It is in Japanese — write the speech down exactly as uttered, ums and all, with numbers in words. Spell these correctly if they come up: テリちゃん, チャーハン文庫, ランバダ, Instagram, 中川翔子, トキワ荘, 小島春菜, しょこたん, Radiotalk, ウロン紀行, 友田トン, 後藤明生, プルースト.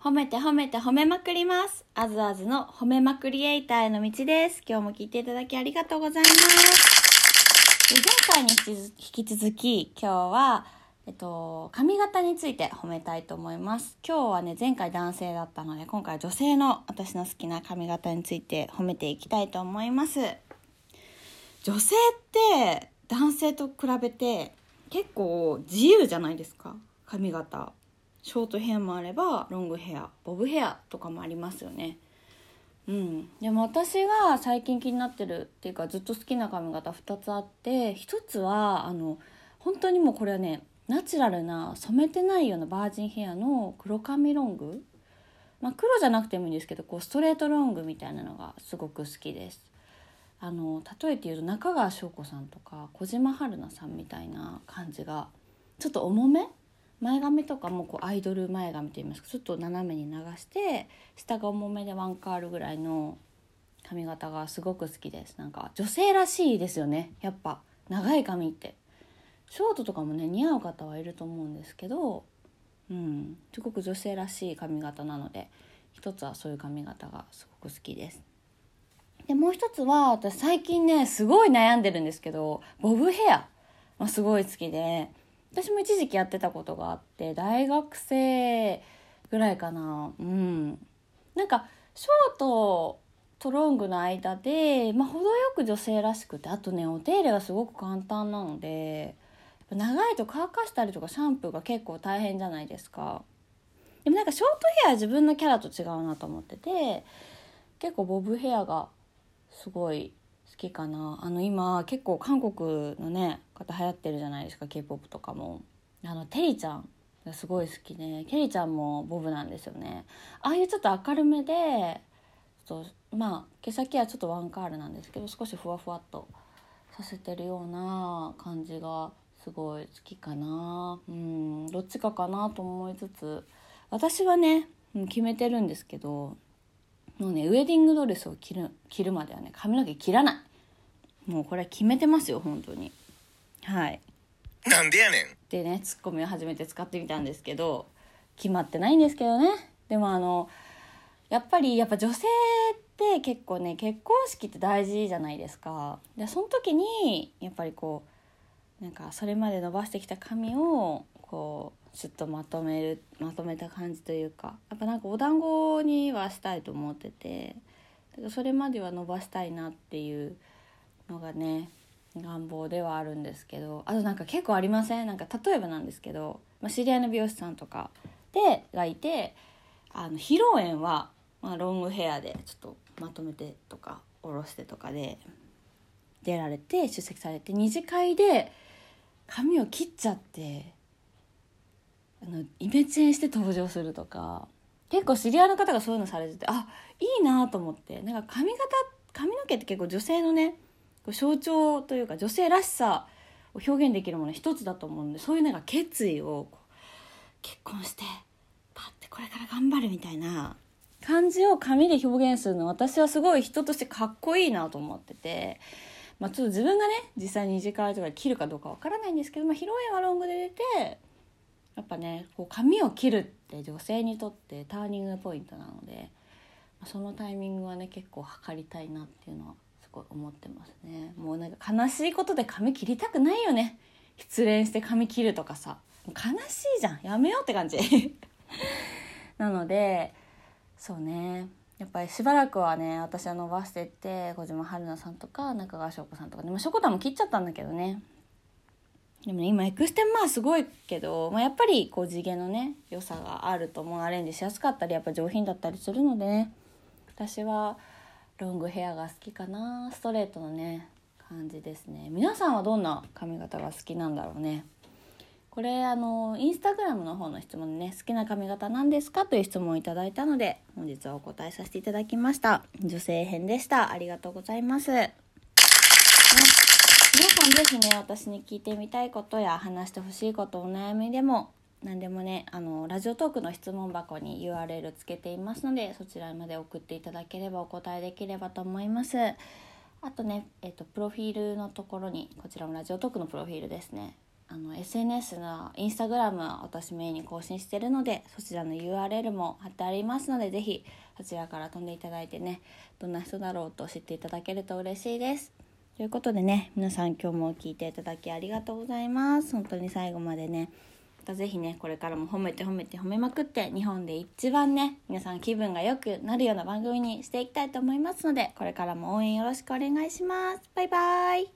褒めて褒めて褒めまくります。あずあずの褒めまくりエイターへの道です。今日も聞いていただきありがとうございます。前回に引き続き今日は、えっと、髪型について褒めたいと思います。今日はね、前回男性だったので、今回は女性の私の好きな髪型について褒めていきたいと思います。女性って男性と比べて結構自由じゃないですか。髪型ショートヘアもあればロングヘア、ボブヘアとかもありますよね。うん、でも私が最近気になってるっていうか、ずっと好きな髪型ふたつあって、ひとつはあの本当にもうこれはね、ナチュラルな染めてないようなバージンヘアの黒髪ロング、まあ、黒じゃなくてもいいんですけど、こうストレートロングみたいなのがすごく好きです。あの例えて言うと中川翔子さんとか小島春菜さんみたいな感じが、ちょっと重め、前髪とかもこうアイドル前髪といいますか、ちょっと斜めに流して下が重めでワンカールぐらいの髪型がすごく好きです。なんか女性らしいですよね、やっぱ長い髪って。ショートとかもね、似合う方はいると思うんですけど、うん、すごく女性らしい髪型なので、一つはそういう髪型がすごく好きです。でもう一つは、私最近ねすごい悩んでるんですけど、ボブヘア、まあ、すごい好きで、私も一時期やってたことがあって、大学生ぐらいかな、うん、なんかショートとロングの間で、まあ、程よく女性らしくて、あとねお手入れがすごく簡単なので、長いと乾かしたりとかシャンプーが結構大変じゃないですか。でもなんかショートヘアは自分のキャラと違うなと思ってて、結構ボブヘアがすごい好きかな。あの今結構韓国のね方流行ってるじゃないですか、 K-ポップ とかも。あのテリちゃんがすごい好きで、テリちゃんもボブなんですよね。ああいうちょっと明るめで、ちょっとまあ毛先はちょっとワンカールなんですけど、少しふわふわっとさせてるような感じがすごい好きかな。うん、どっちかかなと思いつつ、私はね決めてるんですけど、もうねウェディングドレスを着る、着るまではね髪の毛切らない、もうこれは決めてますよ本当に。はい、なんでやねんでね、ツッコミを初めて使ってみたんですけど、決まってないんですけどね。でもあのやっぱりやっぱ女性って結構ね、結婚式って大事じゃないですか。でその時にやっぱりこうなんかそれまで伸ばしてきた髪をこうちょっとまとめる、まとめた感じというか、やっぱなんかお団子にはしたいと思ってて、だからそれまでは伸ばしたいなっていうのがね願望ではあるんですけど、あとなんか結構ありません？なんか例えばなんですけど、まあ、知り合いの美容師さんとかでがいて、あの披露宴は、まあ、ロングヘアでちょっとまとめてとか下ろしてとかで出られて出席されて、二次会で髪を切っちゃってあのイメチェンして登場するとか、結構知り合いの方がそういうのされてて、あ、いいなと思って。なんか髪型、髪の毛って結構女性のね象徴というか、女性らしさを表現できるもの一つだと思うので、そういうなんか決意をこう結婚してパッてこれから頑張るみたいな感じを髪で表現するの、私はすごい人としてかっこいいなと思ってて、まあ、ちょっと自分がね実際に二次会とかで切るかどうかわからないんですけど、まあ、披露宴はロングで出て、やっぱねこう髪を切るって女性にとってターニングポイントなので、そのタイミングはね結構測りたいなっていうのは思ってますね。もうなんか悲しいことで髪切りたくないよね。失恋して髪切るとかさ、悲しいじゃん、やめようって感じなので、そうね、やっぱりしばらくはね私は伸ばしていって、小島春菜さんとか中川翔子さんとか、でもしょこたんも切っちゃったんだけどね。でもね今エクステまあすごいけど、まあ、やっぱりこう地毛のね良さがあるともアレンジしやすかったり、やっぱ上品だったりするので、ね、私はロングヘアが好きかな。ストレートのね感じですね。皆さんはどんな髪型が好きなんだろうね。これあのインスタグラムの方の質問でね、好きな髪型なんですかという質問をいただいたので、本日はお答えさせていただきました。女性編でした。ありがとうございます、ね、皆さんぜひね私に聞いてみたいことや話してほしいこと、お悩みでも何でもね、あのラジオトークの質問箱に ユーアールエル つけていますので、そちらまで送っていただければお答えできればと思います。あとね、えっと、プロフィールのところに、こちらもラジオトークのプロフィールですね、あの エスエヌエス のインスタグラムは私メインに更新してるので、そちらの ユーアールエル も貼ってありますので、ぜひそちらから飛んでいただいてね、どんな人だろうと知っていただけると嬉しいです。ということでね、皆さん今日も聞いていただきありがとうございます。本当に最後までね、またぜひね、これからも褒めて褒めて褒めまくって、日本で一番ね、皆さん気分が良くなるような番組にしていきたいと思いますので、これからも応援よろしくお願いします。バイバイ。